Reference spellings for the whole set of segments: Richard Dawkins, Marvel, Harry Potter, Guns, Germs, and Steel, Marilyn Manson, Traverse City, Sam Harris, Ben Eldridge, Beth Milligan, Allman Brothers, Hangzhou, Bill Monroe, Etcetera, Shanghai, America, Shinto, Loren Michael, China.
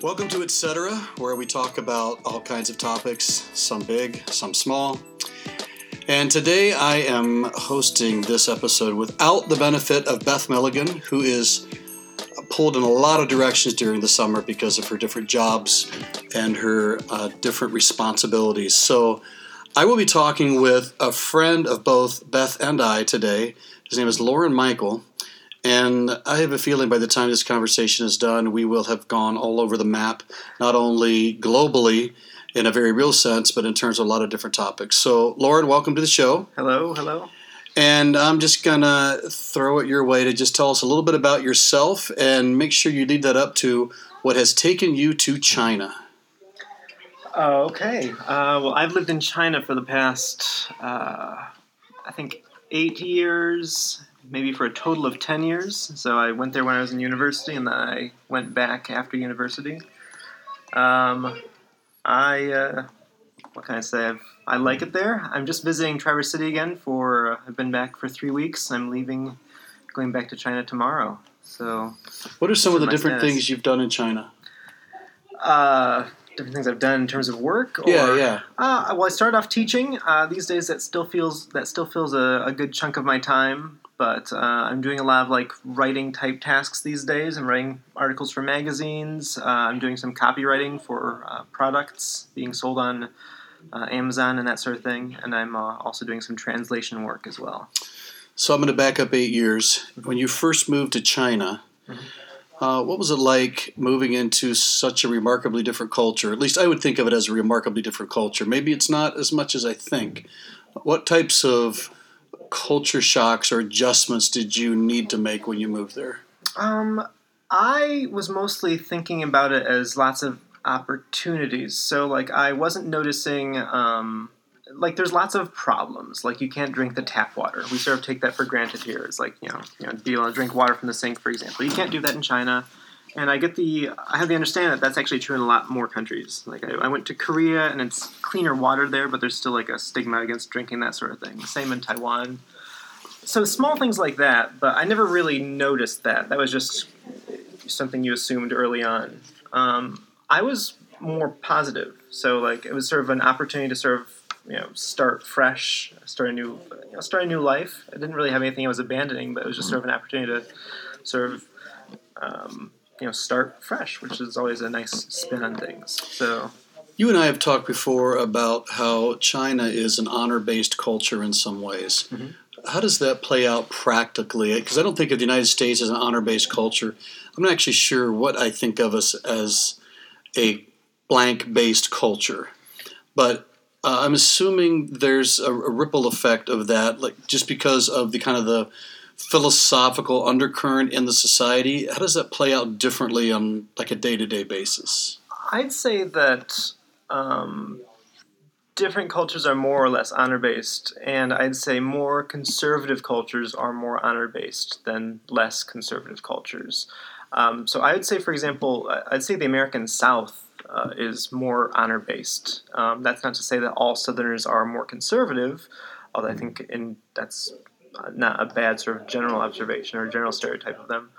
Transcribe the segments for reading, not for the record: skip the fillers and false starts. Welcome to Etcetera, where we talk about all kinds of topics, some big, some small. And today I am hosting this episode without the benefit of Beth Milligan, who is pulled in a lot of directions during the summer because of her different jobs and her different responsibilities. So I will be talking with a friend of both Beth and I today. His name is Loren Michael. And I have a feeling by the time this conversation is done, we will have gone all over the map, not only globally in a very real sense, but in terms of a lot of different topics. So, Loren, welcome to the show. Hello. And I'm just going to throw it your way to just tell us a little bit about yourself and make sure you lead that up to what has taken you to China. Okay. Well, I've lived in China for the past, I think, 8 years, maybe for a total of 10 years. So I went there when I was in university, and then I went back after university. What can I say? I like it there. I'm just visiting Traverse City again I've been back for 3 weeks. I'm going back to China tomorrow. So, what are some of the different things you've done in China? Different things I've done in terms of work? Yeah. Well, I started off teaching. These days, that still feels a good chunk of my time. But I'm doing a lot of writing type tasks these days. I'm writing articles for magazines. I'm doing some copywriting for products being sold on Amazon and that sort of thing. And I'm also doing some translation work as well. So I'm going to back up 8 years. When you first moved to China, what was it like moving into such a remarkably different culture? At least I would think of it as a remarkably different culture. Maybe it's not as much as I think. What types of culture shocks or adjustments did you need to make when you moved there? I was mostly thinking about it as lots of opportunities. So, I wasn't noticing, there's lots of problems. You can't drink the tap water. We sort of take that for granted here. It's be able to drink water from the sink, for example. You can't do that in China. And I have the understanding that that's actually true in a lot more countries. I went to Korea, and it's cleaner water there, but there's still a stigma against drinking that sort of thing. Same in Taiwan. So small things like that, but I never really noticed that. That was just something you assumed early on. I was more positive. So it was sort of an opportunity to sort of start fresh, start a new life. I didn't really have anything I was abandoning, but it was just sort of an opportunity to sort of start fresh, which is always a nice spin on things. So, you and I have talked before about how China is an honor-based culture in some ways. Mm-hmm. How does that play out practically? Because I don't think of the United States as an honor-based culture. I'm not actually sure what I think of us as a blank-based culture. But I'm assuming there's a ripple effect of that, just because of the kind of the philosophical undercurrent in the society. How does that play out differently on a day-to-day basis? I'd say that different cultures are more or less honor-based, and I'd say more conservative cultures are more honor-based than less conservative cultures. So I would say, for example, the American South is more honor-based. That's not to say that all Southerners are more conservative, although I think that's not a bad sort of general observation or general stereotype of them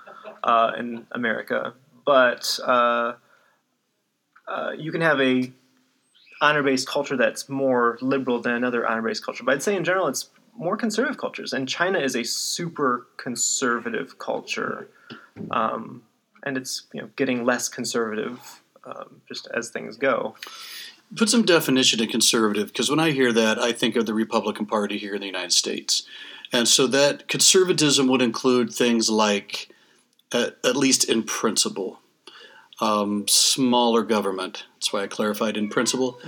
in America. But you can have a honor-based culture that's more liberal than another honor-based culture. But I'd say in general it's more conservative cultures. And China is a super conservative culture. And it's getting less conservative just as things go. Put some definition to conservative, because when I hear that, I think of the Republican Party here in the United States. And so that conservatism would include things like, at least in principle, smaller government. That's why I clarified in principle.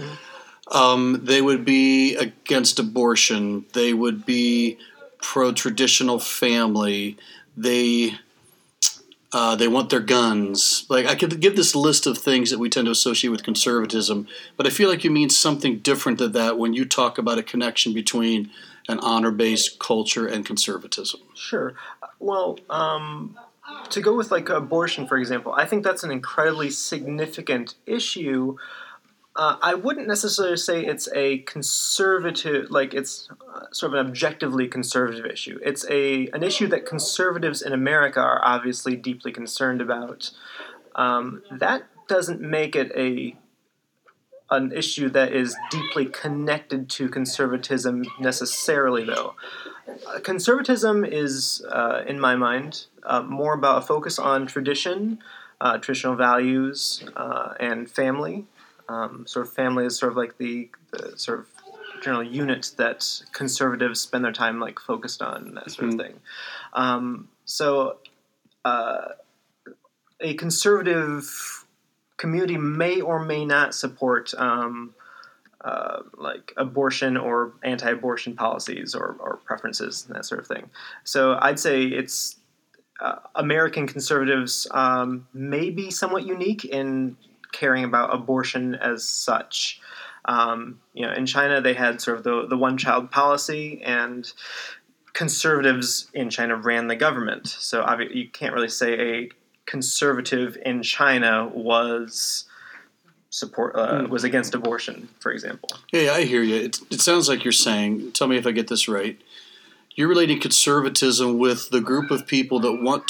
Mm-hmm. They would be against abortion. They would be pro-traditional family. They want their guns. I could give this list of things that we tend to associate with conservatism, but I feel like you mean something different than that when you talk about a connection between an honor-based culture and conservatism. Sure. Well, to go with abortion, for example, I think that's an incredibly significant issue. I wouldn't necessarily say it's a conservative, it's sort of an objectively conservative issue. It's an issue that conservatives in America are obviously deeply concerned about. That doesn't make it an issue that is deeply connected to conservatism necessarily, though. Conservatism is, in my mind, more about a focus on tradition, traditional values, and family. Sort of family is sort of like the sort of general unit that conservatives spend their time like focused on, that sort of thing. A conservative community may or may not support like abortion or anti-abortion policies or preferences and that sort of thing. So I'd say it's American conservatives may be somewhat unique in caring about abortion as such. You know, in China they had sort of the one-child policy, and conservatives in China ran the government. So obviously, you can't really say a conservative in China was against abortion, for example. Yeah, I hear you. It sounds like you're saying, tell me if I get this right, you're relating conservatism with the group of people that want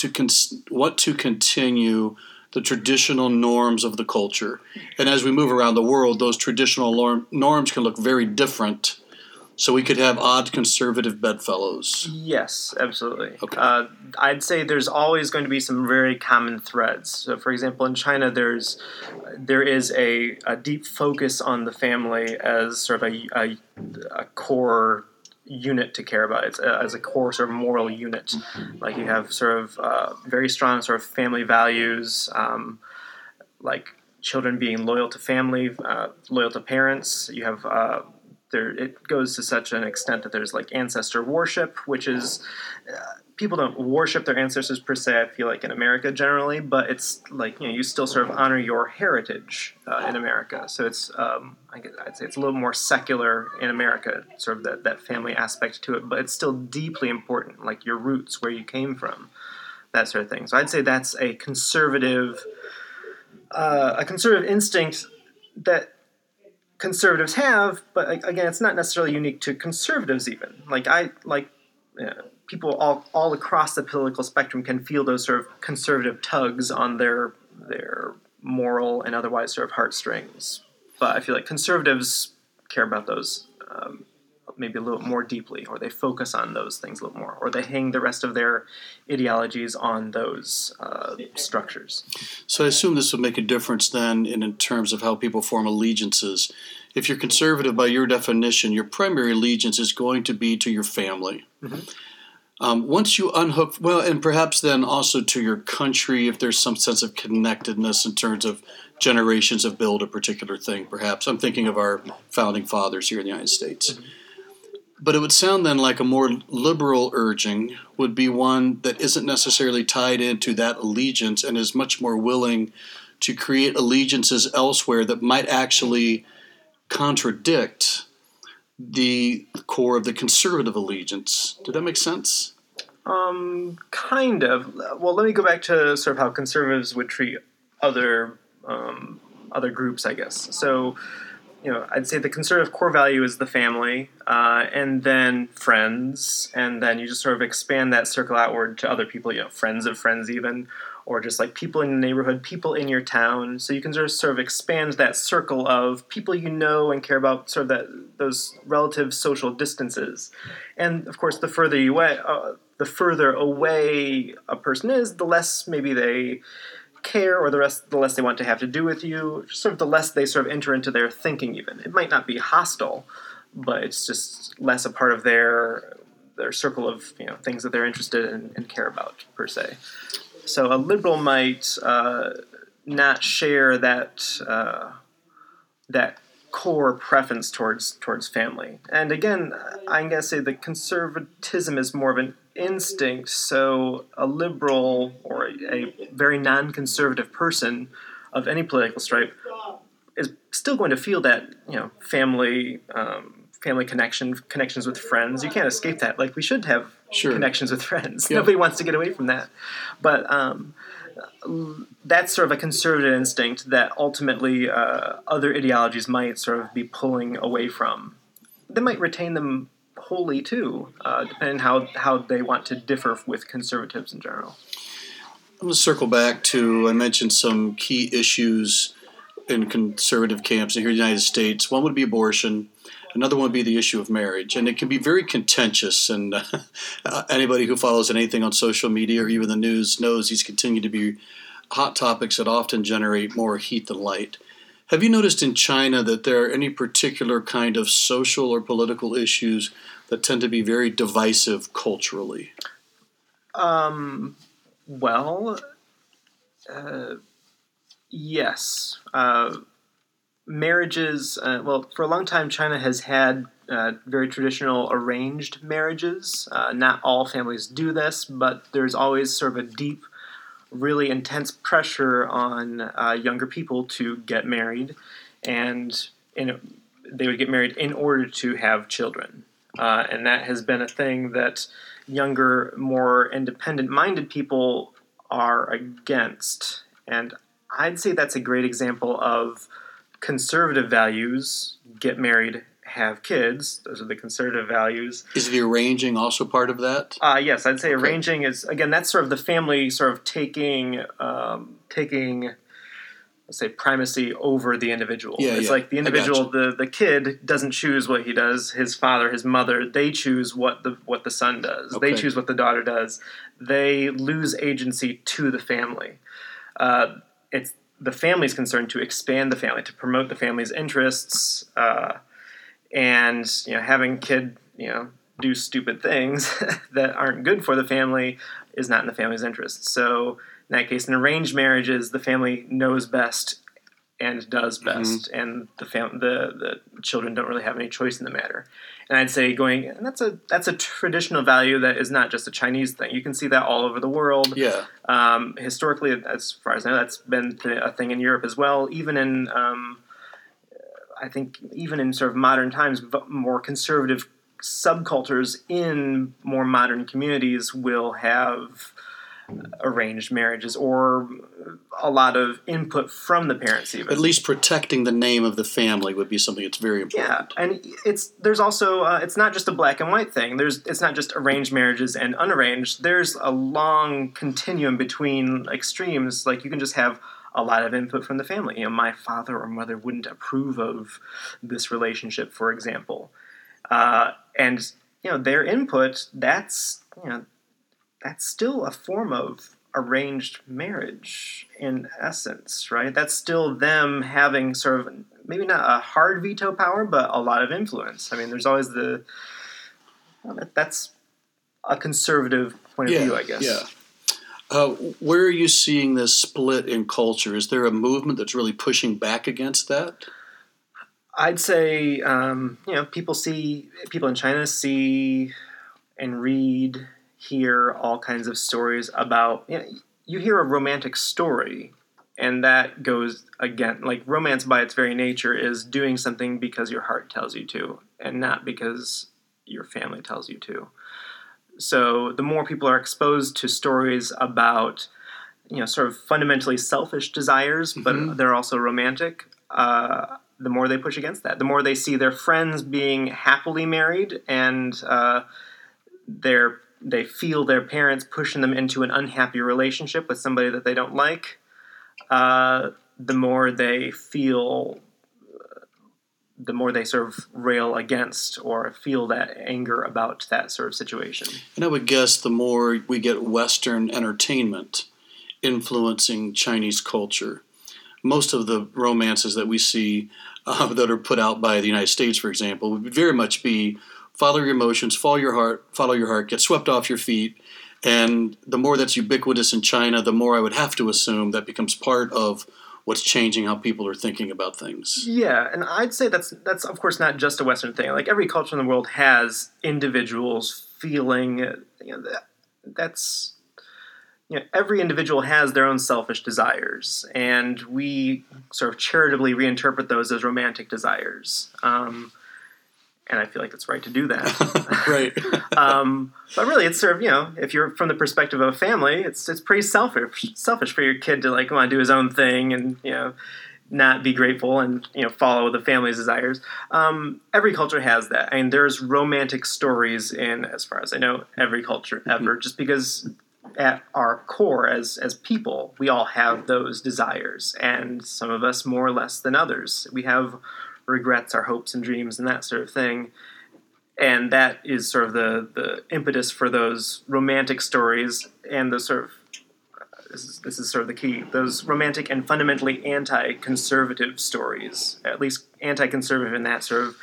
to continue the traditional norms of the culture. And as we move around the world, those traditional norms can look very different. So we could have odd conservative bedfellows. Yes, absolutely. Okay. I'd say there's always going to be some very common threads. So, for example, in China, there is a deep focus on the family as sort of a core unit to care about. It's as a core sort of moral unit. Like you have sort of very strong sort of family values, like children being loyal to family, loyal to parents. You have... it goes to such an extent that there's like ancestor worship, which is people don't worship their ancestors per se, I feel like, in America generally, but it's like, you know, you still sort of honor your heritage in America. So it's, I'd say it's a little more secular in America, sort of that family aspect to it, but it's still deeply important, like your roots, where you came from, that sort of thing. So I'd say that's a conservative instinct that conservatives have, but again, it's not necessarily unique to conservatives even. People all across the political spectrum can feel those sort of conservative tugs on their moral and otherwise sort of heartstrings. But I feel like conservatives care about those maybe a little more deeply, or they focus on those things a little more, or they hang the rest of their ideologies on those structures. So I assume this would make a difference then in terms of how people form allegiances. If you're conservative, by your definition, your primary allegiance is going to be to your family. Mm-hmm. Once you unhook, well, and perhaps then also to your country, if there's some sense of connectedness in terms of generations have built a particular thing, perhaps. I'm thinking of our founding fathers here in the United States. Mm-hmm. But it would sound then like a more liberal urging would be one that isn't necessarily tied into that allegiance and is much more willing to create allegiances elsewhere that might actually contradict the core of the conservative allegiance. Did that make sense? Kind of. Well, let me go back to sort of how conservatives would treat other groups, I guess. So... you know, I'd say the conservative core value is the family, and then friends, and then you just sort of expand that circle outward to other people, you know, friends of friends even, or just like people in the neighborhood, people in your town. So you can sort of expand that circle of people you know and care about, sort of those relative social distances. And of course, the further away a person is, the less maybe they care, or the less they want to have to do with you, sort of the less they sort of enter into their thinking even. It might not be hostile, but it's just less a part of their circle of, you know, things that they're interested in and care about, per se. So a liberal might not share that core preference towards family. And again, I'm going to say that conservatism is more of an instinct, so a liberal or a very non-conservative person of any political stripe is still going to feel that, you know, family connections with friends. You can't escape that. Like, we should have connections with friends. Yeah. Nobody wants to get away from that. But that's sort of a conservative instinct that ultimately other ideologies might sort of be pulling away from. They might retain them wholly too, depending on how they want to differ with conservatives in general. I'm going to circle back to, I mentioned some key issues in conservative camps here in the United States. One would be abortion. Another one would be the issue of marriage. And it can be very contentious. And anybody who follows anything on social media or even the news knows these continue to be hot topics that often generate more heat than light. Have you noticed in China that there are any particular kind of social or political issues that tend to be very divisive culturally? Yes. Marriages, for a long time, China has had very traditional arranged marriages. Not all families do this, but there's always sort of a deep, really intense pressure on younger people to get married, and they would get married in order to have children. And that has been a thing that younger, more independent-minded people are against. And I'd say that's a great example of conservative values: get married, have kids. Those are the conservative values. Is the arranging also part of that? Yes, I'd say arranging is, again, that's sort of the family sort of taking, let's say, primacy over the individual. Yeah, it's like the individual, the kid doesn't choose what he does. His father, his mother, they choose what the son does. Okay. They choose what the daughter does. They lose agency to the family. It's the family's concern to expand the family, to promote the family's interests, and having kid do stupid things that aren't good for the family is not in the family's interest. So in that case, in arranged marriages, the family knows best and does best, mm-hmm. and the children don't really have any choice in the matter. And I'd say and that's a traditional value that is not just a Chinese thing. You can see that all over the world. Yeah. Historically, as far as I know, that's been a thing in Europe as well. Even in, I think, even in sort of modern times, more conservative subcultures in more modern communities will have arranged marriages or a lot of input from the parents, even. At least protecting the name of the family would be something that's very important. Yeah, and there's also it's not just a black and white thing. It's not just arranged marriages and unarranged. There's a long continuum between extremes. Like, you can just have a lot of input from the family. My father or mother wouldn't approve of this relationship, for example, and their input. That's still a form of arranged marriage in essence, right? That's still them having sort of, maybe not a hard veto power, but a lot of influence. I mean, there's always that's a conservative point of view, I guess. Yeah. Where are you seeing this split in culture? Is there a movement that's really pushing back against that? I'd say, people in China see and read, hear all kinds of stories about, you hear a romantic story, and that goes again, like, romance by its very nature is doing something because your heart tells you to, and not because your family tells you to. So the more people are exposed to stories about, sort of fundamentally selfish desires, mm-hmm. but they're also romantic, the more they push against that. The more they see their friends being happily married, and they feel their parents pushing them into an unhappy relationship with somebody that they don't like, the more they sort of rail against or feel that anger about that sort of situation. And I would guess the more we get Western entertainment influencing Chinese culture, most of the romances that we see that are put out by the United States, for example, would very much be follow your emotions, follow your heart, get swept off your feet. And the more that's ubiquitous in China, the more I would have to assume that becomes part of what's changing how people are thinking about things. Yeah, and I'd say that's of course not just a Western thing. Like, every culture in the world has individuals feeling, every individual has their own selfish desires, and we sort of charitably reinterpret those as romantic desires. And I feel like it's right to do that. Right. But really, it's sort of, if you're from the perspective of a family, it's pretty selfish for your kid to, like, want to do his own thing and, not be grateful and, follow the family's desires. Every culture has that. I mean, there's romantic stories in, as far as I know, every culture ever, mm-hmm. just because at our core as people, we all have those desires, and some of us more or less than others. We have regrets, our hopes and dreams, and that sort of thing. And that is sort of the impetus for those romantic stories and those sort of, this is sort of the key, those romantic and fundamentally anti-conservative stories, at least anti-conservative in that sort of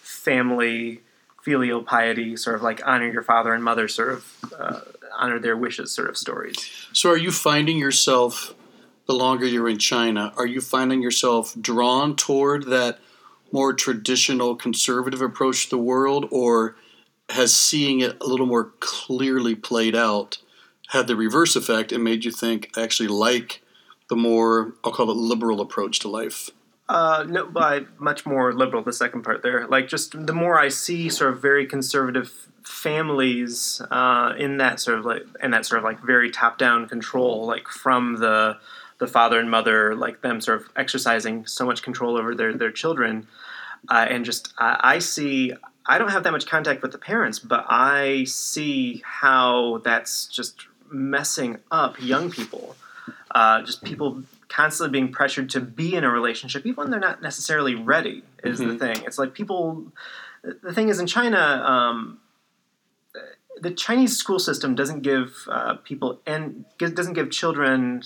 family, filial piety, sort of like honor your father and mother, sort of honor their wishes sort of stories. So are you finding yourself, the longer you're in China, are you finding yourself drawn toward that more traditional conservative approach to the world, or has seeing it a little more clearly played out had the reverse effect and made you think, I actually like the more, I'll call it liberal approach to life? No, by much more liberal, the second part there. Like, just the more I see sort of very conservative families in that sort of like very top-down control, like from the father and mother, like them sort of exercising so much control over their children. I don't have that much contact with the parents, but I see how that's just messing up young people. Just people constantly being pressured to be in a relationship, even when they're not necessarily ready, is the thing. It's like people... The thing is, in China, the Chinese school system doesn't give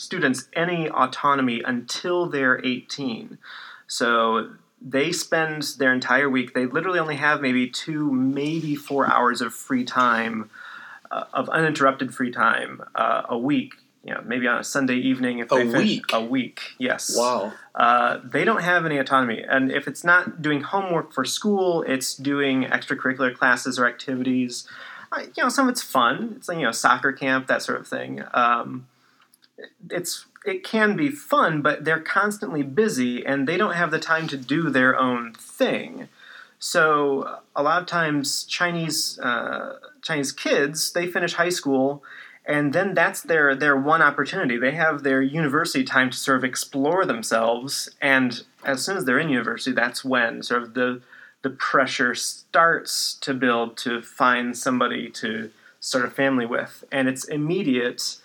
students any autonomy until they're 18. So they spend their entire week, they literally only have maybe 2, maybe 4 hours of free time, of uninterrupted free time a week. You know, maybe on a Sunday evening if they finish a week. Yes. Wow. They don't have any autonomy. And if it's not doing homework for school, it's doing extracurricular classes or activities. You know, some of it's fun. It's like, you know, soccer camp, that sort of thing. It can be fun, but they're constantly busy and they don't have the time to do their own thing. So a lot of times Chinese kids, they finish high school and then that's their one opportunity. They have their university time to sort of explore themselves. And as soon as they're in university, that's when sort of the pressure starts to build to find somebody to start a family with. And it's immediate.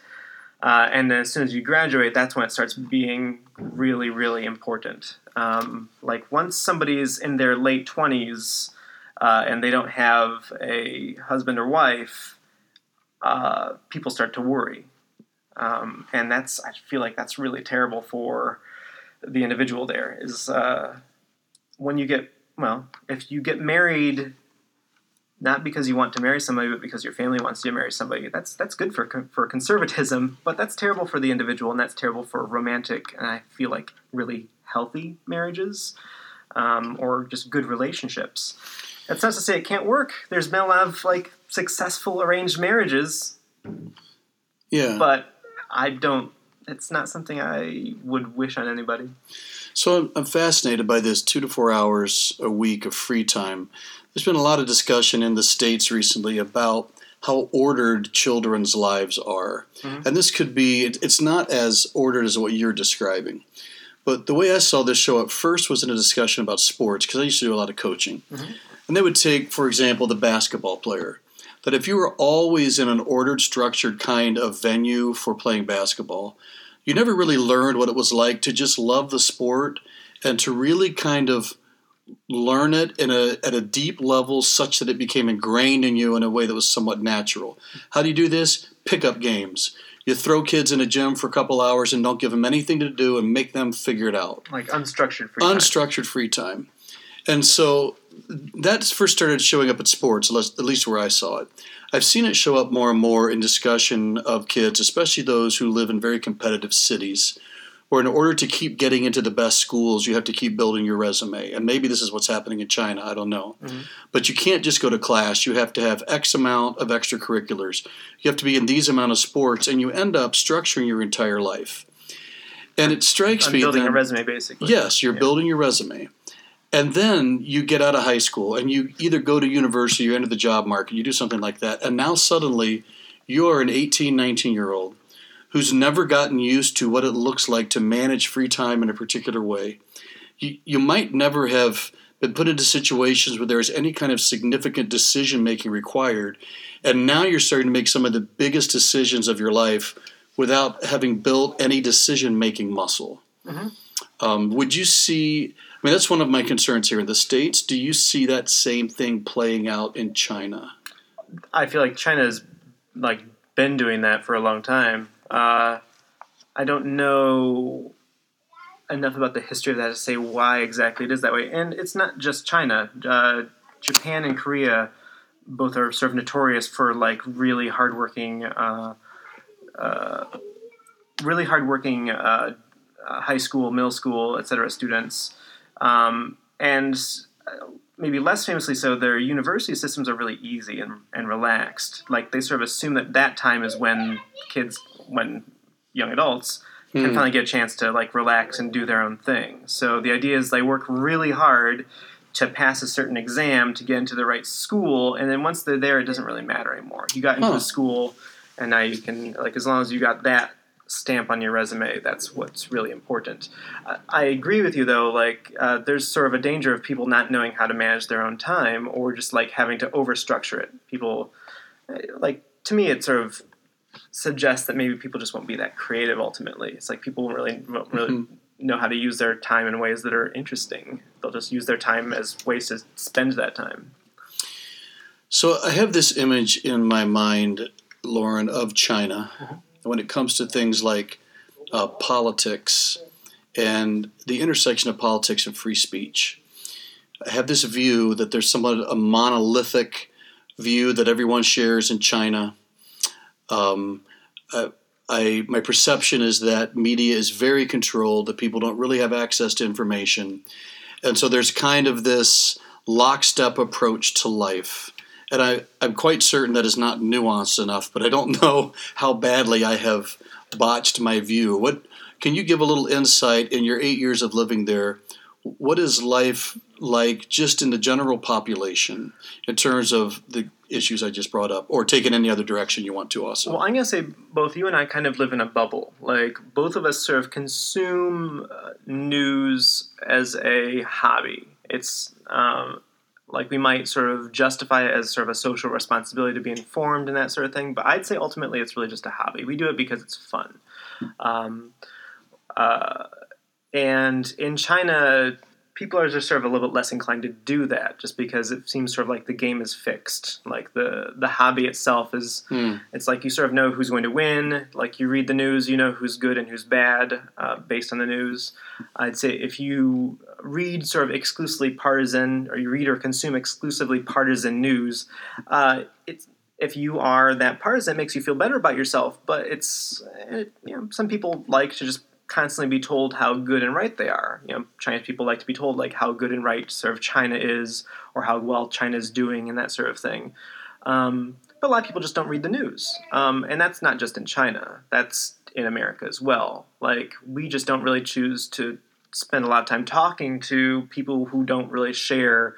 And then as soon as you graduate, that's when it starts being really, really important. Like once somebody's in their late 20s and they don't have a husband or wife, people start to worry. And I feel like that's really terrible for the individual there is, if you get married, not because you want to marry somebody, but because your family wants you to marry somebody, that's good for conservatism, but that's terrible for the individual and that's terrible for romantic. And I feel like really healthy marriages, or just good relationships. That's not to say it can't work. There's been a lot of like successful arranged marriages. Yeah. But it's not something I would wish on anybody. So I'm fascinated by this 2 to 4 hours a week of free time. There's been a lot of discussion in the States recently about how ordered children's lives are. Mm-hmm. And this could be, it's not as ordered as what you're describing. But the way I saw this show up first was in a discussion about sports, because I used to do a lot of coaching. Mm-hmm. And they would take, for example, the basketball player. That if you were always in an ordered, structured kind of venue for playing basketball, you never really learned what it was like to just love the sport and to really kind of learn it at a deep level such that it became ingrained in you in a way that was somewhat natural. How do you do this? Pickup games. You throw kids in a gym for a couple hours and don't give them anything to do and make them figure it out. Like unstructured free time. And so that first started showing up at sports, at least where I saw it. I've seen it show up more and more in discussion of kids, especially those who live in very competitive cities, where in order to keep getting into the best schools, you have to keep building your resume. And maybe this is what's happening in China. I don't know. Mm-hmm. But you can't just go to class. You have to have X amount of extracurriculars. You have to be in these amount of sports, and you end up structuring your entire life. And it strikes me that... building a resume, basically. Yes, you're building your resume. And then you get out of high school, and you either go to university, you enter the job market, you do something like that. And now suddenly you're an 18, 19-year-old who's never gotten used to what it looks like to manage free time in a particular way. You might never have been put into situations where there is any kind of significant decision-making required, and now you're starting to make some of the biggest decisions of your life without having built any decision-making muscle. Mm-hmm. Would you see – I mean, that's one of my concerns here in the States. Do you see that same thing playing out in China? I feel like China's, like, been doing that for a long time. I don't know enough about the history of that to say why exactly it is that way. And it's not just China. Japan and Korea both are sort of notorious for, like, really hardworking high school, middle school, etc. students. And maybe less famously so, their university systems are really easy and relaxed. Like, they sort of assume that time is when young adults can finally get a chance to, like, relax and do their own thing. So the idea is they work really hard to pass a certain exam to get into the right school, and then once they're there, it doesn't really matter anymore. You got into the school, and now you can, like, as long as you got that stamp on your resume, that's what's really important. I agree with you, though. Like, there's sort of a danger of people not knowing how to manage their own time, or just, like, having to overstructure it. People, like, to me, it sort of suggests that maybe people just won't be that creative ultimately. It's like people won't really know how to use their time in ways that are interesting. They'll just use their time as ways to spend that time. So I have this image in my mind, Loren, of China. Mm-hmm. When it comes to things like politics and the intersection of politics and free speech, I have this view that there's somewhat a monolithic view that everyone shares in China. My perception is that media is very controlled, that people don't really have access to information. And so there's kind of this lockstep approach to life. And I'm quite certain that is not nuanced enough, but I don't know how badly I have botched my view. Can you give a little insight in your 8 years of living there? What is life like just in the general population in terms of the issues I just brought up, or take it any other direction you want to also? Well, I'm going to say both you and I kind of live in a bubble. Like, both of us sort of consume news as a hobby. It's like, we might sort of justify it as sort of a social responsibility to be informed and that sort of thing. But I'd say ultimately it's really just a hobby. We do it because it's fun. And in China, people are just sort of a little bit less inclined to do that just because it seems sort of like the game is fixed. Like, the hobby itself is, it's like you sort of know who's going to win. Like, you read the news, you know who's good and who's bad based on the news. I'd say if you read sort of exclusively partisan, or you read or consume exclusively partisan news, if you are that partisan, it makes you feel better about yourself. But some people like to just constantly be told how good and right they are. You know, Chinese people like to be told, like, how good and right sort of China is, or how well China is doing, and that sort of thing. But a lot of people just don't read the news, and that's not just in China. That's in America as well. Like, we just don't really choose to spend a lot of time talking to people who don't really share,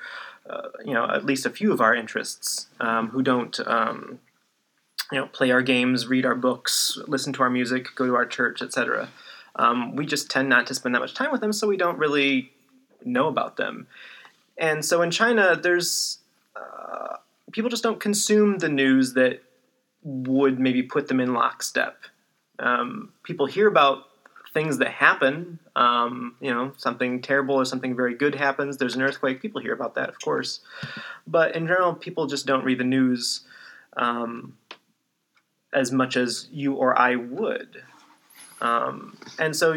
at least a few of our interests, who don't, play our games, read our books, listen to our music, go to our church, etc. We just tend not to spend that much time with them, so we don't really know about them. And so in China, there's people just don't consume the news that would maybe put them in lockstep. People hear about things that happen, something terrible or something very good happens. There's an earthquake. People hear about that, of course. But in general, people just don't read the news as much as you or I would. And so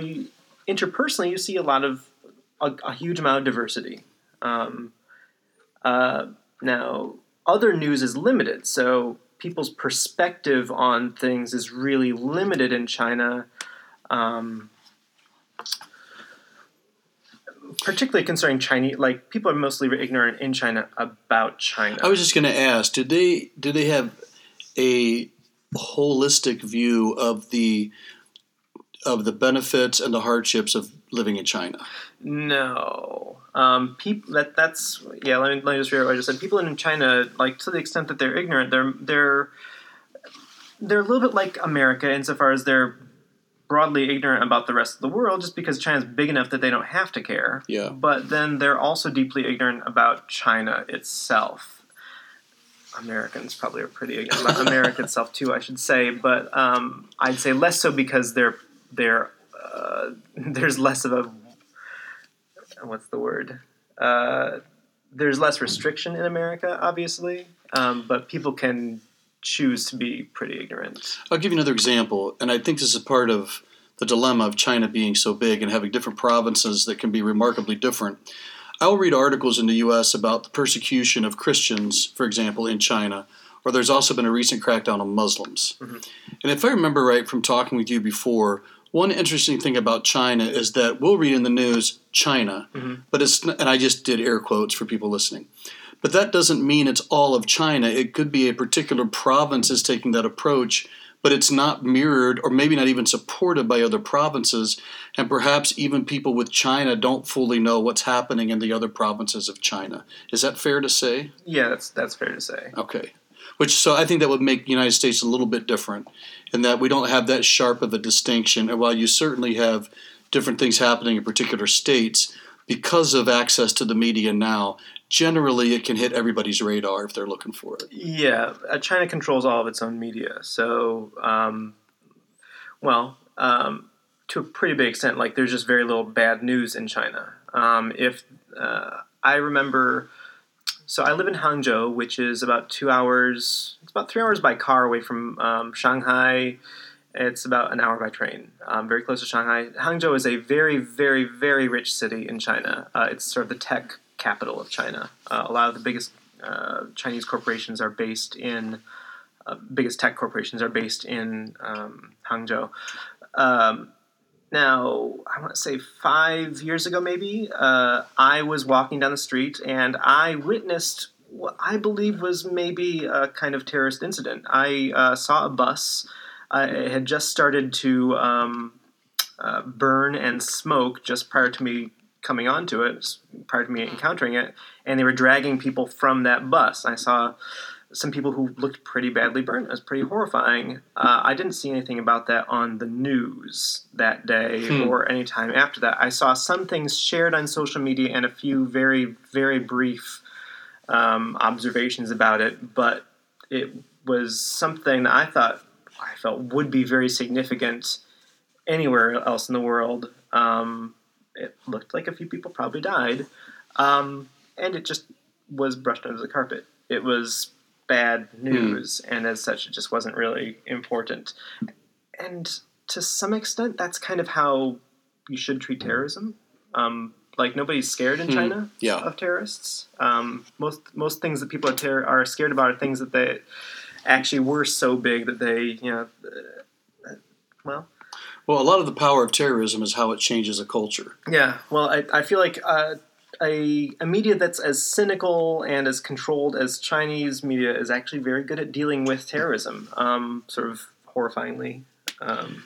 interpersonally, you see a huge amount of diversity. Now, other news is limited, so people's perspective on things is really limited in China, particularly concerning Chinese. Like, people are mostly ignorant in China about China. I was just going to ask: do they have a holistic view of the benefits and the hardships of living in China? No. Let me just read what I just said. People in China, like, to the extent that they're ignorant, they're a little bit like America insofar as they're broadly ignorant about the rest of the world just because China's big enough that they don't have to care. Yeah. But then they're also deeply ignorant about China itself. Americans probably are pretty ignorant about America itself too, I should say. But I'd say less so because there's less of a... What's the word? There's less restriction in America, obviously. But people can... choose to be pretty ignorant. I'll give you another example, and I think this is part of the dilemma of China being so big and having different provinces that can be remarkably different. I'll read articles in the U.S. about the persecution of Christians, for example, in China, or there's also been a recent crackdown on Muslims. Mm-hmm. And if I remember right from talking with you before, one interesting thing about China is that we'll read in the news, China, mm-hmm. but it's not, and I just did air quotes for people listening. But that doesn't mean it's all of China. It could be a particular province is taking that approach, but it's not mirrored or maybe not even supported by other provinces. And perhaps even people with China don't fully know what's happening in the other provinces of China. Is that fair to say? Yeah, that's fair to say. Okay. So I think that would make the United States a little bit different in that we don't have that sharp of a distinction. And while you certainly have different things happening in particular states, because of access to the media now, generally it can hit everybody's radar if they're looking for it. Yeah. China controls all of its own media. So, to a pretty big extent, like there's just very little bad news in China. I remember, so I live in Hangzhou, which is about 2 hours, it's about 3 hours by car away from Shanghai. It's about an hour by train, very close to Shanghai. Hangzhou is a very, very, very rich city in China. It's sort of the tech capital of China. A lot of the biggest Chinese corporations are based in, biggest tech corporations are based in Hangzhou. Now, I want to say 5 years ago maybe, I was walking down the street and I witnessed what I believe was maybe a kind of terrorist incident. I saw a bus. It had just started to burn and smoke just prior to me coming onto it, prior to me encountering it, and they were dragging people from that bus. I saw some people who looked pretty badly burned. It was pretty horrifying. I didn't see anything about that on the news that day or any time after that. I saw some things shared on social media and a few very, very brief observations about it, but it was something that I felt would be very significant anywhere else in the world. It looked like a few people probably died. And it just was brushed under the carpet. It was bad news. And as such, it just wasn't really important. And to some extent, that's kind of how you should treat terrorism. Like nobody's scared in China of terrorists. Most things that people are scared about are things that they actually were so big that they, Well, a lot of the power of terrorism is how it changes a culture. Yeah, well, I feel like a media that's as cynical and as controlled as Chinese media is actually very good at dealing with terrorism, sort of horrifyingly. Well,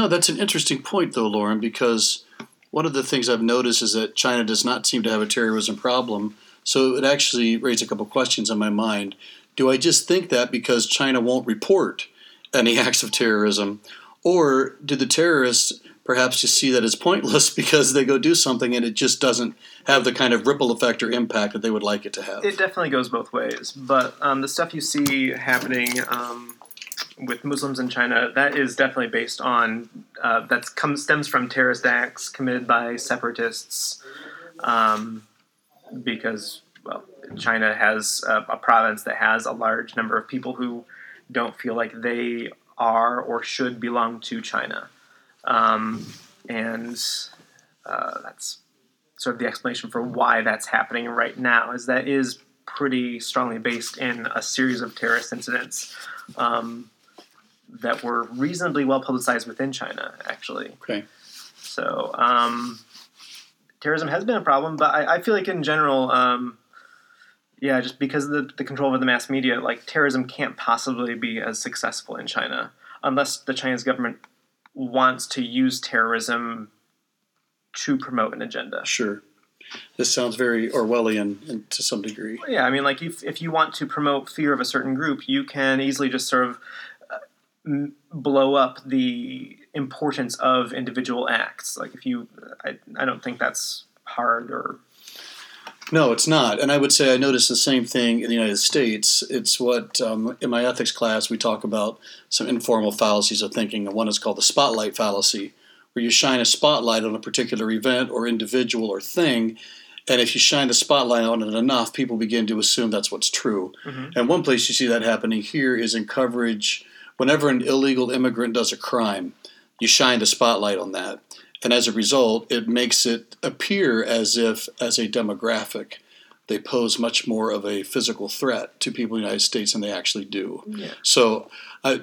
no, that's an interesting point, though, Loren, because one of the things I've noticed is that China does not seem to have a terrorism problem, so it actually raised a couple questions in my mind. Do I just think that because China won't report any acts of terrorism, or do the terrorists perhaps just see that as pointless because they go do something and it just doesn't have the kind of ripple effect or impact that they would like it to have? It definitely goes both ways, but the stuff you see happening with Muslims in China, that is definitely based on stems from terrorist acts committed by separatists because. Well, China has a province that has a large number of people who don't feel like they are or should belong to China. That's sort of the explanation for why that's happening right now, is that is pretty strongly based in a series of terrorist incidents that were reasonably well publicized within China, actually. Okay. So terrorism has been a problem, but I feel like in general... Yeah, just because of the control over the mass media, like terrorism can't possibly be as successful in China unless the Chinese government wants to use terrorism to promote an agenda. Sure. This sounds very Orwellian and to some degree. Well, yeah, I mean, like if you want to promote fear of a certain group, you can easily just sort of blow up the importance of individual acts. Like if you, I don't think that's hard or. No, it's not. And I would say I noticed the same thing in the United States. It's what, in my ethics class, we talk about some informal fallacies of thinking. And one is called the spotlight fallacy, where you shine a spotlight on a particular event or individual or thing. And if you shine the spotlight on it enough, people begin to assume that's what's true. Mm-hmm. And one place you see that happening here is in coverage. Whenever an illegal immigrant does a crime, you shine the spotlight on that. And as a result, it makes it appear as if, as a demographic, they pose much more of a physical threat to people in the United States than they actually do. Yeah. So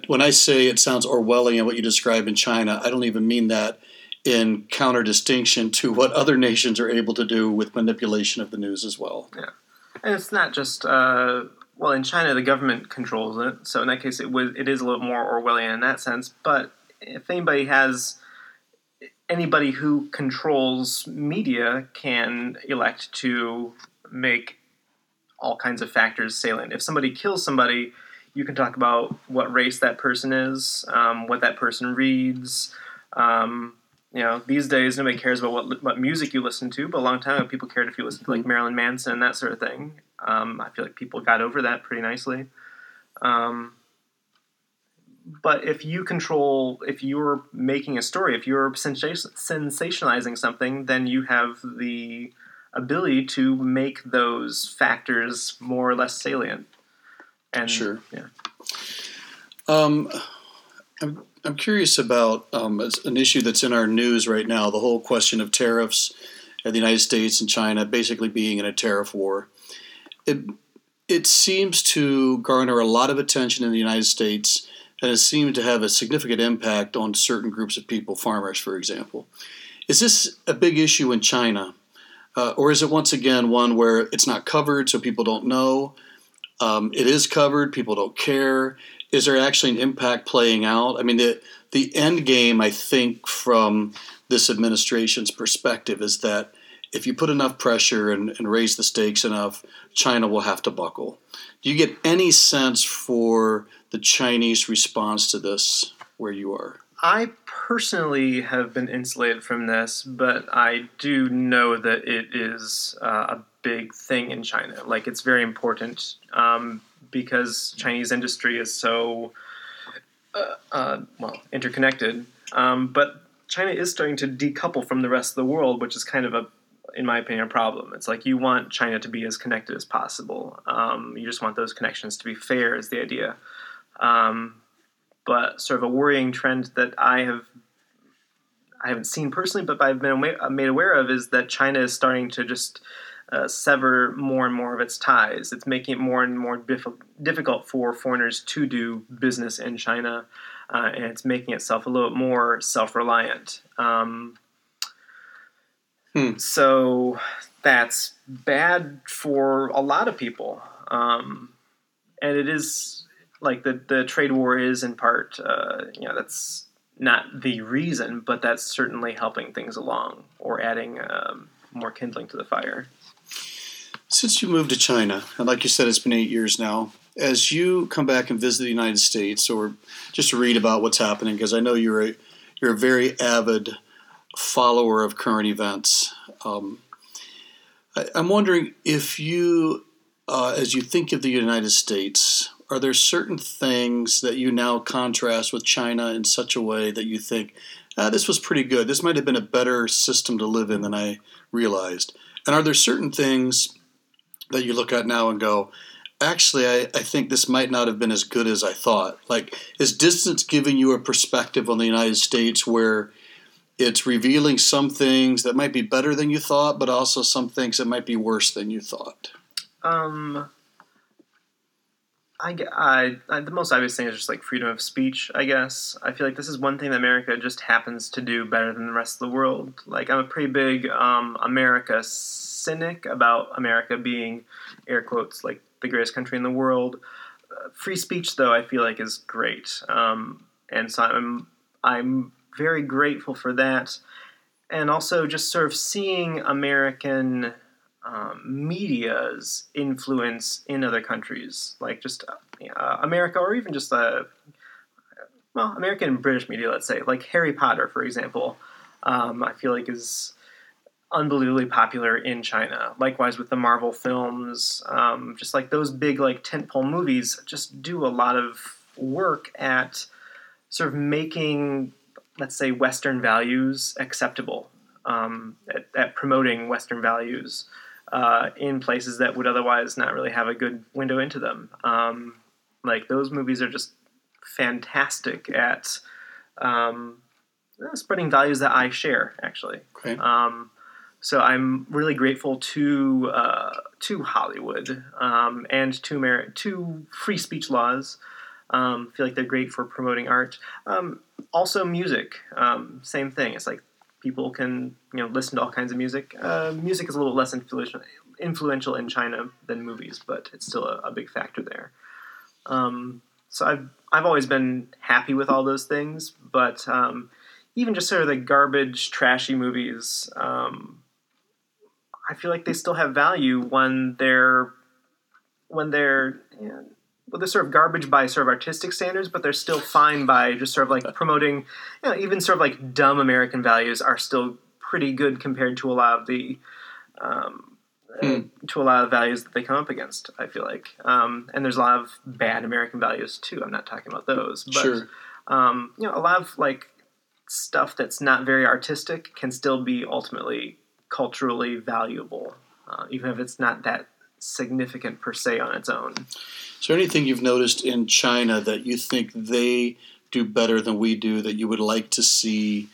when I say it sounds Orwellian, what you describe in China, I don't even mean that in counterdistinction to what other nations are able to do with manipulation of the news as well. Yeah. And it's not just... Well, in China, the government controls it, so in that case, it is a little more Orwellian in that sense. But if anybody who controls media can elect to make all kinds of factors salient. If somebody kills somebody, you can talk about what race that person is, what that person reads. These days, nobody cares about what music you listen to, but a long time ago, people cared if you listened to like Marilyn Manson and that sort of thing. I feel like people got over that pretty nicely. But if you're making a story, if you're sensationalizing something, then you have the ability to make those factors more or less salient. And, sure. Yeah. I'm curious about an issue that's in our news right now, the whole question of tariffs and the United States and China basically being in a tariff war. It seems to garner a lot of attention in the United States, and it seemed to have a significant impact on certain groups of people, farmers, for example. Is this a big issue in China? Or is it once again one where it's not covered, so people don't know? It is covered, people don't care. Is there actually an impact playing out? I mean, the end game, I think, from this administration's perspective is that if you put enough pressure and raise the stakes enough, China will have to buckle. Do you get any sense for the Chinese response to this where you are? I personally have been insulated from this, but I do know that it is a big thing in China. Like, it's very important because Chinese industry is so, interconnected. But China is starting to decouple from the rest of the world, which is kind of in my opinion, a problem. It's like you want China to be as connected as possible. You just want those connections to be fair is the idea. But sort of a worrying trend that I haven't seen personally, but I've been made aware of is that China is starting to just sever more and more of its ties. It's making it more and more difficult for foreigners to do business in China, and it's making itself a little more self-reliant. So that's bad for a lot of people. And it is like the trade war is in part, that's not the reason, but that's certainly helping things along or adding more kindling to the fire. Since you moved to China, and like you said, it's been 8 years now, as you come back and visit the United States or just read about what's happening, because I know you're a very avid follower of current events. I'm wondering if you, as you think of the United States, are there certain things that you now contrast with China in such a way that you think, this was pretty good. This might have been a better system to live in than I realized. And are there certain things that you look at now and go, actually, I think this might not have been as good as I thought? Like, is distance giving you a perspective on the United States where it's revealing some things that might be better than you thought, but also some things that might be worse than you thought? The most obvious thing is just like freedom of speech, I guess. I feel like this is one thing that America just happens to do better than the rest of the world. Like, I'm a pretty big America cynic about America being, air quotes, like the greatest country in the world. Free speech, though, I feel like is great. And so I'm very grateful for that, and also just sort of seeing American media's influence in other countries, like just America, or even just well, American and British media, let's say, like Harry Potter, for example, I feel like is unbelievably popular in China. Likewise with the Marvel films, just like those big like tentpole movies just do a lot of work at sort of making, let's say, Western values acceptable, at promoting Western values in places that would otherwise not really have a good window into them. Like those movies are just fantastic at spreading values that I share, actually. Okay. So I'm really grateful to Hollywood and to free speech laws. I feel like they're great for promoting art. Also music, same thing. It's like people can, listen to all kinds of music. Music is a little less influential in China than movies, but it's still a big factor there. So I've always been happy with all those things, but even just sort of the garbage, trashy movies, I feel like they still have value when they're sort of garbage by sort of artistic standards, but they're still fine by just sort of like promoting, even sort of like dumb American values are still pretty good compared to a lot of the values that they come up against, I feel like. And there's a lot of bad American values too. I'm not talking about those, but sure. A lot of like stuff that's not very artistic can still be ultimately culturally valuable, even if it's not that significant per se on its own. Is there anything you've noticed in China that you think they do better than we do that you would like to see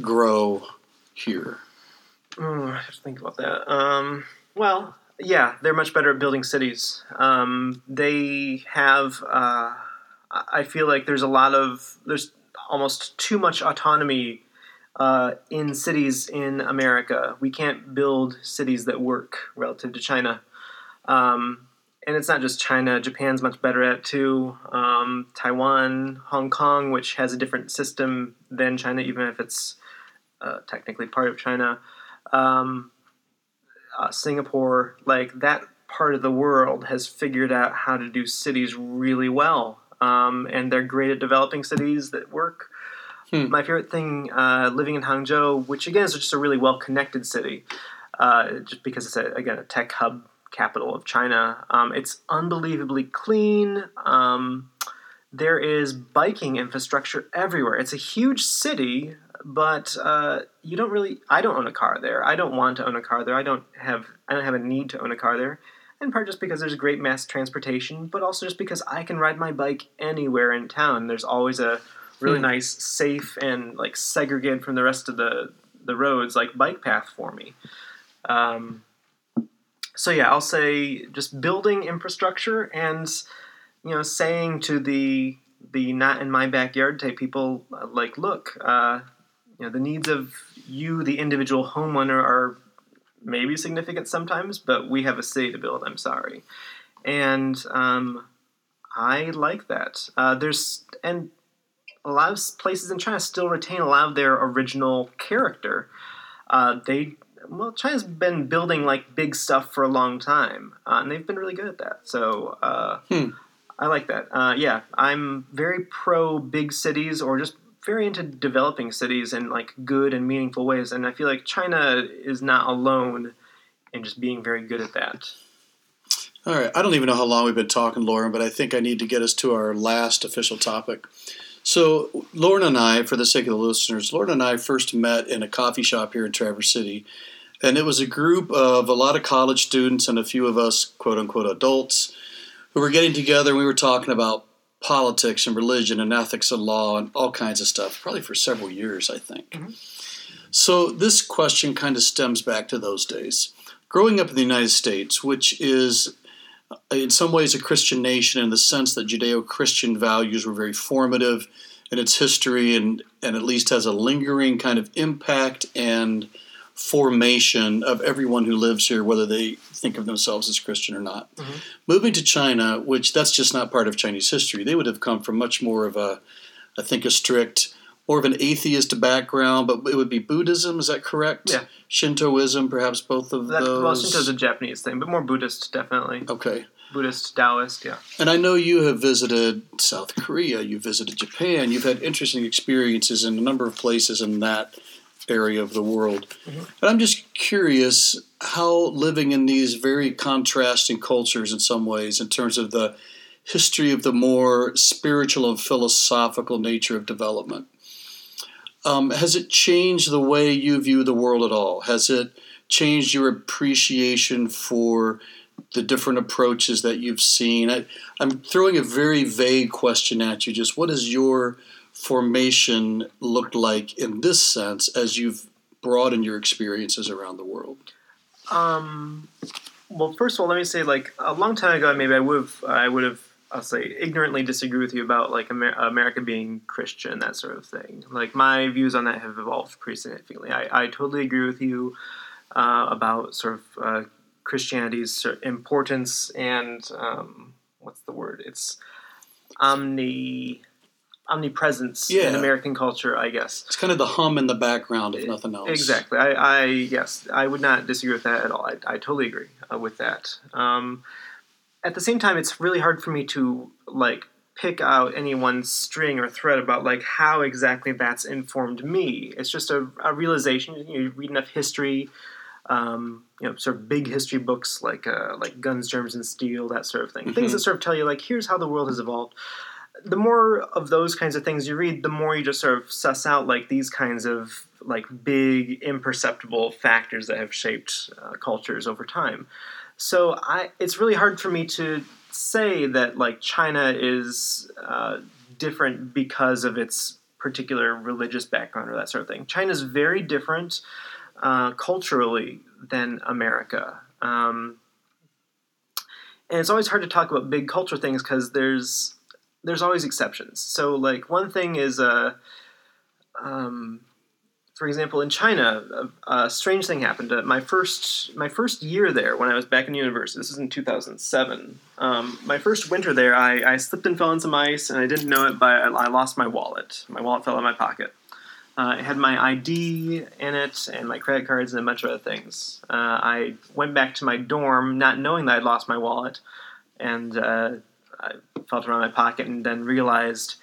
grow here? I have to think about that. Well, yeah, they're much better at building cities. They have, I feel like there's almost too much autonomy in cities in America. We can't build cities that work relative to China. And it's not just China. Japan's much better at it too. Taiwan, Hong Kong, which has a different system than China, even if it's technically part of China. Singapore, like that part of the world has figured out how to do cities really well. And they're great at developing cities that work. My favorite thing, living in Hangzhou, which again is just a really well-connected city, just because it's a tech hub capital of China. It's unbelievably clean. There is biking infrastructure everywhere. It's a huge city, but I don't own a car there. I don't want to own a car there. I don't have a need to own a car there. In part just because there's great mass transportation, but also just because I can ride my bike anywhere in town. There's always a really nice, safe, and like segregated from the rest of the roads, like bike path for me. So yeah, I'll say just building infrastructure and, saying to the not in my backyard type people, like, look, the needs of you, the individual homeowner, are maybe significant sometimes, but we have a city to build, I'm sorry. And I like that. And a lot of places in China still retain a lot of their original character. China's been building like big stuff for a long time, and they've been really good at that. So I like that. Yeah, I'm very pro big cities, or just very into developing cities in like good and meaningful ways, and I feel like China is not alone in just being very good at that. All right, I don't even know how long we've been talking, Loren, but I think I need to get us to our last official topic. So Loren and I, for the sake of the listeners, Loren and I first met in a coffee shop here in Traverse City, and it was a group of a lot of college students and a few of us, quote-unquote, adults, who were getting together, and we were talking about politics and religion and ethics and law and all kinds of stuff, probably for several years, I think. Mm-hmm. So this question kind of stems back to those days. Growing up in the United States, which is in some ways a Christian nation in the sense that Judeo-Christian values were very formative in its history and at least has a lingering kind of impact and formation of everyone who lives here, whether they think of themselves as Christian or not. Mm-hmm. Moving to China, which that's just not part of Chinese history. They would have come from much more of a strict more of an atheist background, but it would be Buddhism. Is that correct? Yeah. Shintoism, perhaps both of those. Well, Shinto's a Japanese thing, but more Buddhist, definitely. Okay. Buddhist, Taoist, yeah. And I know you have visited South Korea. You visited Japan. You've had interesting experiences in a number of places in that area of the world. Mm-hmm. But I'm just curious how living in these very contrasting cultures in some ways in terms of the history of the more spiritual and philosophical nature of development. Has it changed the way you view the world at all? Has it changed your appreciation for the different approaches that you've seen? I'm throwing a very vague question at you. Just what has your formation looked like in this sense as you've broadened your experiences around the world? Well, first of all, let me say, like, a long time ago, maybe I would have, I'll say, ignorantly disagree with you about, like, America being Christian, that sort of thing. Like, my views on that have evolved pretty significantly. I totally agree with you about sort of Christianity's importance and, what's the word? It's omnipresence in American culture, I guess. It's kind of the hum in the background, if nothing else. Exactly. Yes, I would not disagree with that at all. I totally agree with that. At the same time, it's really hard for me to, like, pick out any one string or thread about, like, how exactly that's informed me. It's just a realization. You read enough history, sort of big history books like Guns, Germs, and Steel, that sort of thing. Mm-hmm. Things that sort of tell you, like, here's how the world has evolved. The more of those kinds of things you read, the more you just sort of suss out, like, these kinds of, like, big imperceptible factors that have shaped cultures over time. So it's really hard for me to say that, like, China is different because of its particular religious background or that sort of thing. China's very different culturally than America. And it's always hard to talk about big culture things because there's always exceptions. So, like, one thing is, for example, in China, a strange thing happened. My first year there, when I was back in university, this is in 2007. My first winter there, I slipped and fell on some ice, and I didn't know it, but I lost my wallet. My wallet fell out of my pocket. It had my ID in it, and my credit cards, and a bunch of other things. I went back to my dorm, not knowing that I'd lost my wallet, and I felt around my pocket, and then realized.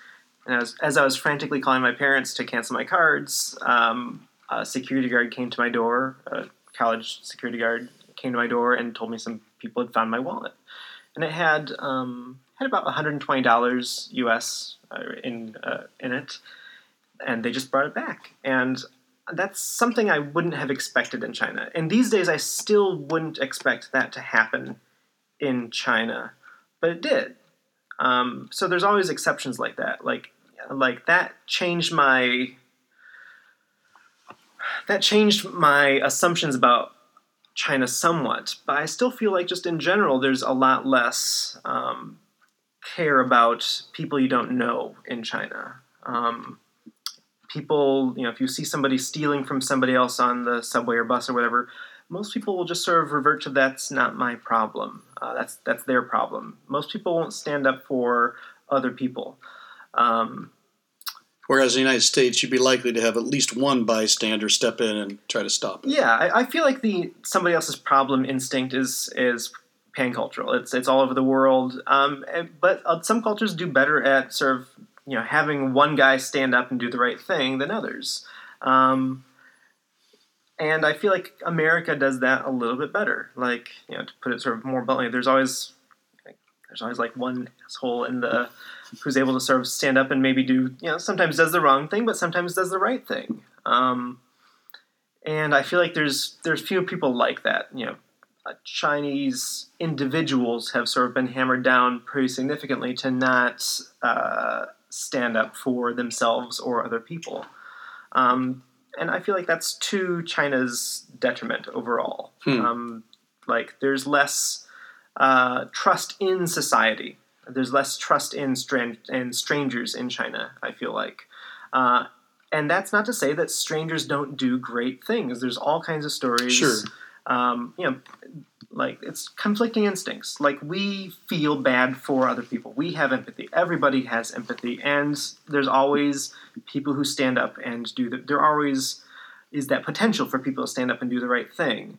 And as I was frantically calling my parents to cancel my cards, a security guard came to my door, a college security guard came to my door and told me some people had found my wallet. And it had had about $120 US in it, and they just brought it back. And that's something I wouldn't have expected in China. And these days I still wouldn't expect that to happen in China, but it did. So there's always exceptions like that. Like that changed my assumptions about China somewhat, but I still feel like just in general, there's a lot less, care about people you don't know in China. People, you know, if you see somebody stealing from somebody else on the subway or bus or whatever, most people will just sort of revert to that's not my problem. That's their problem. Most people won't stand up for other people. Whereas in the United States, you'd be likely to have at least one bystander step in and try to stop it. Yeah, I feel like the somebody else's problem instinct is pan-cultural. It's all over the world. But some cultures do better at sort of, you know, having one guy stand up and do the right thing than others. And I feel like America does that a little bit better. Like, you know, to put it sort of more bluntly, there's always like one asshole in the who's able to sort of stand up and maybe do, you know, sometimes does the wrong thing, but sometimes does the right thing. And I feel like there's few people like that. You know, Chinese individuals have sort of been hammered down pretty significantly to not stand up for themselves or other people. And I feel like that's to China's detriment overall. Like, there's less trust in society. There's less trust in strangers in China, I feel like. And that's not to say that strangers don't do great things. There's all kinds of stories you know, like, it's conflicting instincts. Like, we feel bad for other people. We have empathy. Everybody has empathy. And there's always people who stand up and do the... There always is that potential for people to stand up and do the right thing.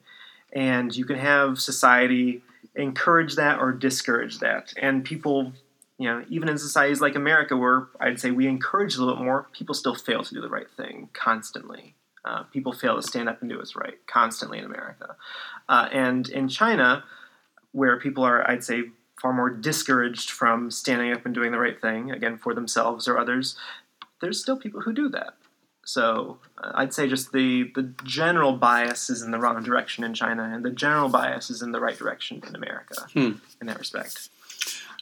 And you can have society encourage that or discourage that. And people, you know, even in societies like America where I'd say we encourage a little bit more, people still fail to do the right thing constantly. People fail to stand up and do what's right constantly in America. And in China, where people are, I'd say, far more discouraged from standing up and doing the right thing, again, for themselves or others, there's still people who do that. So I'd say just the general bias is in the wrong direction in China, and the general bias is in the right direction in America in that respect.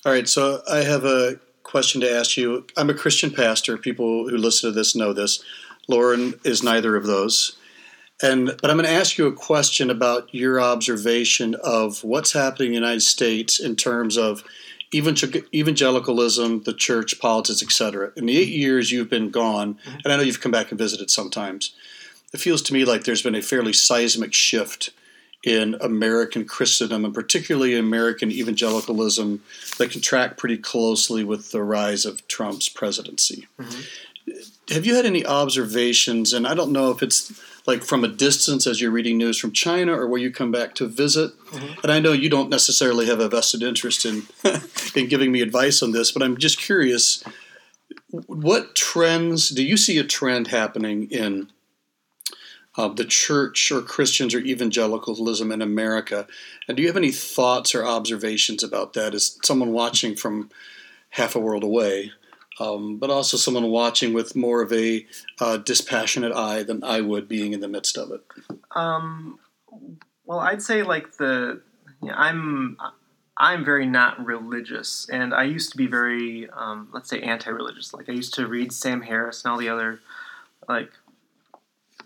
All right, so I have a question to ask you. I'm a Christian pastor. People who listen to this know this. Loren is neither of those. But I'm going to ask you a question about your observation of what's happening in the United States in terms of evangelicalism, the church, politics, etc. In the 8 years you've been gone, and I know you've come back and visited sometimes, it feels to me like there's been a fairly seismic shift in American Christendom, and particularly American evangelicalism, that can track pretty closely with the rise of Trump's presidency. Have you had any observations, and I don't know if it's like from a distance as you're reading news from China or where you come back to visit, and I know you don't necessarily have a vested interest in in giving me advice on this, but I'm just curious, what trends, do you see a trend happening in the church or Christians or evangelicalism in America? And do you have any thoughts or observations about that as someone watching from half a world away? But also someone watching with more of a dispassionate eye than I would, being in the midst of it. Well, I'd say like I'm very not religious, and I used to be very let's say anti-religious. Like I used to read Sam Harris and all the other like.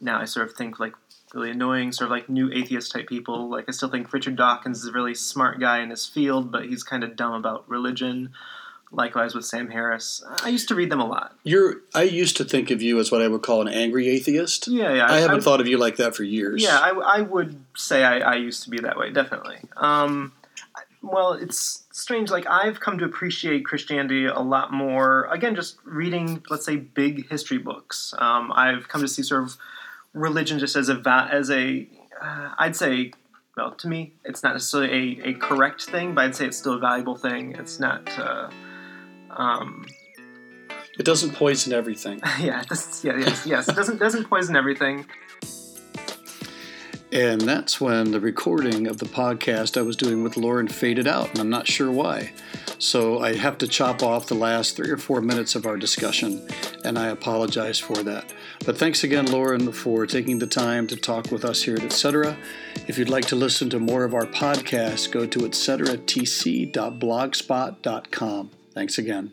Now I sort of think like really annoying sort of like new atheist type people. Like I still think Richard Dawkins is a really smart guy in his field, but he's kind of dumb about religion. Likewise with Sam Harris. I used to read them a lot. I used to think of you as what I would call an angry atheist. Yeah. I haven't thought of you like that for years. Yeah, I would say I used to be that way, definitely. Well, it's strange. Like, I've come to appreciate Christianity a lot more, again, just reading, let's say, big history books. I've come to see sort of religion just as a I'd say... Well, to me, it's not necessarily a correct thing, but I'd say it's still a valuable thing. It's not... it doesn't poison everything. Yes. It doesn't poison everything. And that's when the recording of the podcast I was doing with Loren faded out, and I'm not sure why. So I have to chop off the last 3 or 4 minutes of our discussion, and I apologize for that. But thanks again, Loren, for taking the time to talk with us here at Etcetera. If you'd like to listen to more of our podcast, go to etceteratc.blogspot.com. Thanks again.